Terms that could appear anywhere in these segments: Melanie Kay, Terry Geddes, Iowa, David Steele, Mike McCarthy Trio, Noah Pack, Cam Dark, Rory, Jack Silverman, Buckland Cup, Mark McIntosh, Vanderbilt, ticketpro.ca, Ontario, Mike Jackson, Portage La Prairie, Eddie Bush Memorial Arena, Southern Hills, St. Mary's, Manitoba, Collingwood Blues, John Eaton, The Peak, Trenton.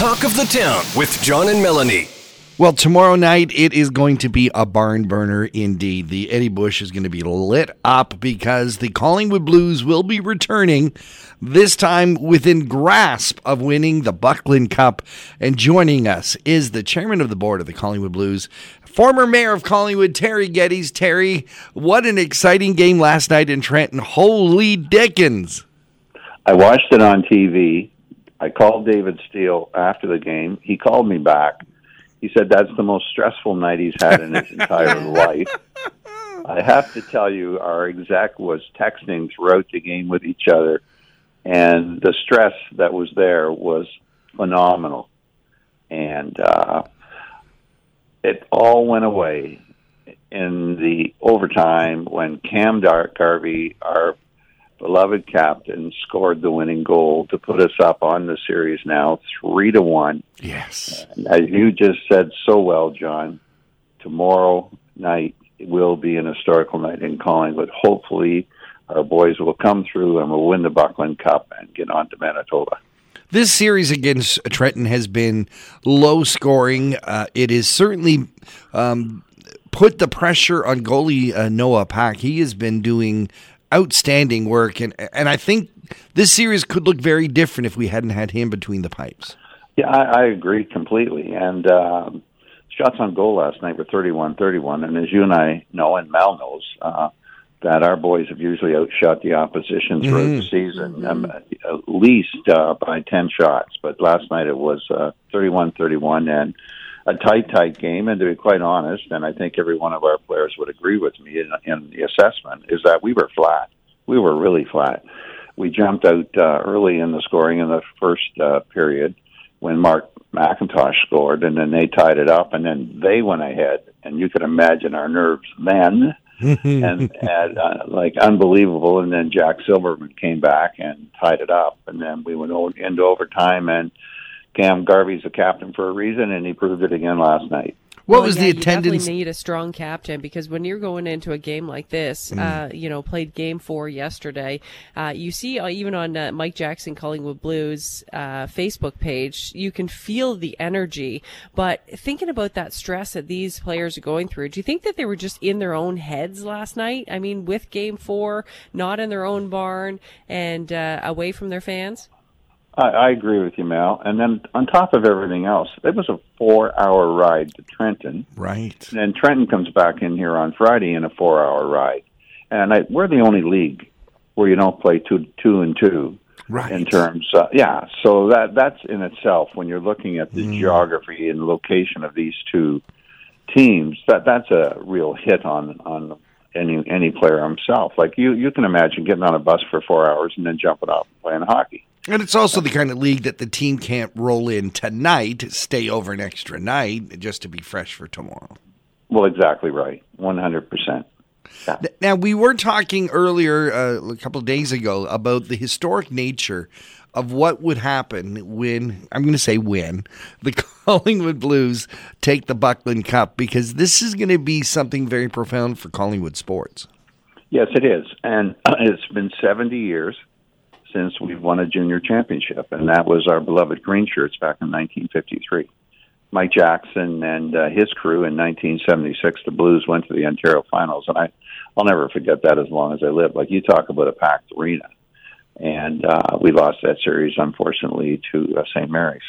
Talk of the Town with John and Melanie. Well, tomorrow night, it is going to be a barn burner indeed. The Eddie Bush is going to be lit up because the Collingwood Blues will be returning, this time within grasp of winning the Buckland Cup. And joining us is the chairman of the board of the Collingwood Blues, former mayor of Collingwood, Terry Geddes. Terry, what an exciting game last night in Trenton. Holy dickens. I watched it on TV. I called David Steele after the game. He called me back. He said that's the most stressful night he's had in his entire life. I have to tell you, our exec was texting throughout the game with each other, and the stress that was there was phenomenal. And it all went away in the overtime when Cam Dark, our beloved captain, scored the winning goal to put us up on the series now 3-1. Yes. And as you just said so well, John, tomorrow night will be an historical night in Collingwood. Hopefully our boys will come through and we'll win the Buckland Cup and get on to Manitoba. This series against Trenton has been low scoring. It is certainly put the pressure on goalie Noah Pack. He has been doing outstanding work, and I think this series could look very different if we hadn't had him between the pipes. Yeah, I agree completely, and shots on goal last night were 31-31, and as you and I know, and Mal knows, that our boys have usually outshot the opposition throughout the season, at least by 10 shots, but last night it was 31-31, and a tight game, and to be quite honest, and I think every one of our players would agree with me in the assessment, is that we were flat. We were really flat. We jumped out early in the scoring in the first period when Mark McIntosh scored, and then they tied it up, and then they went ahead, and you can imagine our nerves then, and like unbelievable, and then Jack Silverman came back and tied it up, and then we went into overtime, and Cam Dark's the captain for a reason, and he proved it again last night. What was the attendance? You definitely need a strong captain, because when you're going into a game like this, played game 4 yesterday, you see even on Mike Jackson Collingwood Blues Facebook page, you can feel the energy. But thinking about that stress that these players are going through, do you think that they were just in their own heads last night? I mean, with game 4, not in their own barn and away from their fans? I agree with you, Mal. And then on top of everything else, it was a 4-hour ride to Trenton. Right. And then Trenton comes back in here on Friday in a 4-hour ride. And we're the only league where you don't play 2-2 right. in terms so that's in itself, when you're looking at the geography and location of these two teams, that's a real hit on any player himself. Like you can imagine getting on a bus for 4 hours and then jumping off and playing hockey. And it's also the kind of league that the team can't roll in tonight, stay over an extra night, just to be fresh for tomorrow. Well, exactly right. 100%. Yeah. Now, we were talking earlier a couple of days ago about the historic nature of what would happen when the Collingwood Blues take the Buckland Cup, because this is going to be something very profound for Collingwood sports. Yes, it is. And it's been 70 years. Since we've won a junior championship, and that was our beloved green shirts back in 1953. Mike Jackson and his crew in 1976, the Blues went to the Ontario Finals, and I'll never forget that as long as I live. Like, you talk about a packed arena, and we lost that series, unfortunately, to St. Mary's.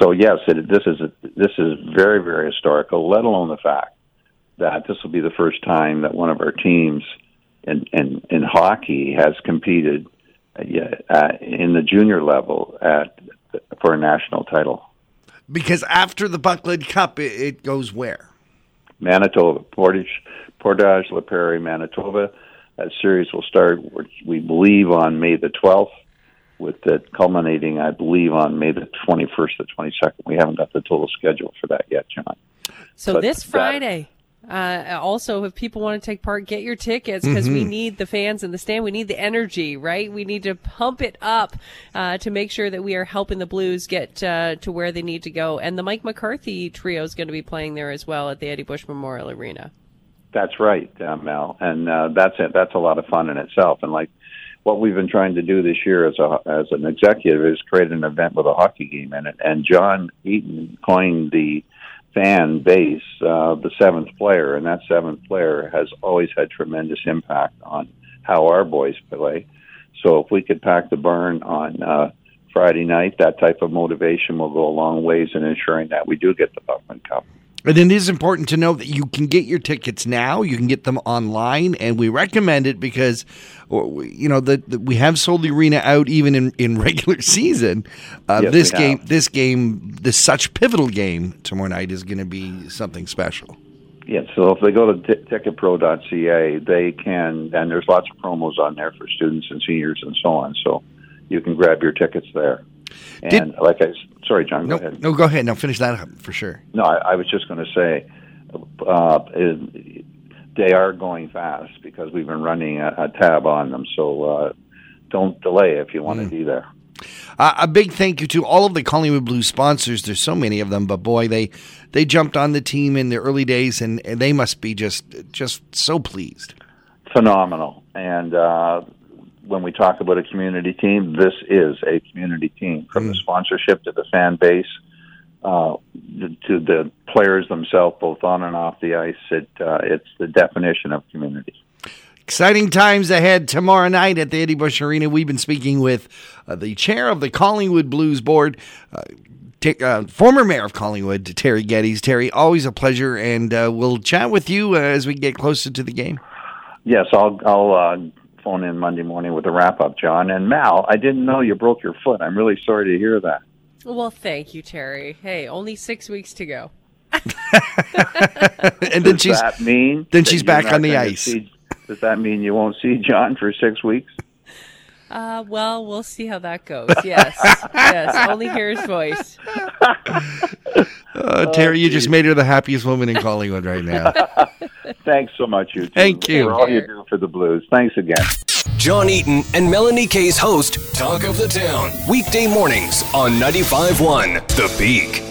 So yes, this is very, very historical, let alone the fact that this will be the first time that one of our teams in hockey has competed in the junior level for a national title. Because after the Buckland Cup, it goes where? Manitoba, Portage La Prairie, Manitoba. That series will start, we believe, on May the 12th, with it culminating, I believe, on May the 21st to 22nd. We haven't got the total schedule for that yet, John. So but this Friday... also, if people want to take part, get your tickets, because we need the fans in the stand. We need the energy, right? We need to pump it up to make sure that we are helping the Blues get to where they need to go. And the Mike McCarthy Trio is going to be playing there as well at the Eddie Bush Memorial Arena. That's right, Mel. And that's it. That's a lot of fun in itself. And like what we've been trying to do this year as an executive is create an event with a hockey game in it. And John Eaton coined the fan base, the seventh player, and that seventh player has always had tremendous impact on how our boys play. So if we could pack the barn on Friday night, that type of motivation will go a long ways in ensuring that we do get the Buckland Cup. And it is important to know that you can get your tickets now. You can get them online, and we recommend it because, you know, we have sold the arena out even in regular season. Yes, this game, this such pivotal game tomorrow night is going to be something special. Yeah, so if they go to ticketpro.ca, they can, and there's lots of promos on there for students and seniors and so on, so you can grab your tickets there. And sorry, John, go ahead. No, go ahead. No, finish that up for sure. No, I was just going to say they are going fast because we've been running a tab on them. So don't delay if you want to be there. A big thank you to all of the Collingwood Blues sponsors. There's so many of them, but boy, they jumped on the team in the early days, and they must be just so pleased. Phenomenal. And when we talk about a community team, this is a community team. From the sponsorship to the fan base, to the players themselves, both on and off the ice, it's the definition of community. Exciting times ahead tomorrow night at the Eddie Bush Arena. We've been speaking with the chair of the Collingwood Blues Board, former mayor of Collingwood, Terry Geddes. Terry, always a pleasure, and we'll chat with you as we get closer to the game. Yes, I'll phone in Monday morning with a wrap-up, John. And Mal, I didn't know you broke your foot. I'm really sorry to hear that. Well, thank you, Terry. Hey, only 6 weeks to go. And then she's back on the ice. Does that mean you won't see John for 6 weeks? Well, we'll see how that goes. Yes. Yes. Only hear his voice. Terry, you just made her the happiest woman in Collingwood right now. Thanks so much, you two. Thank you. For all you do for the Blues. Thanks again. John Eaton and Melanie Kay's host, Talk of the Town. Weekday mornings on 95.1 The Peak.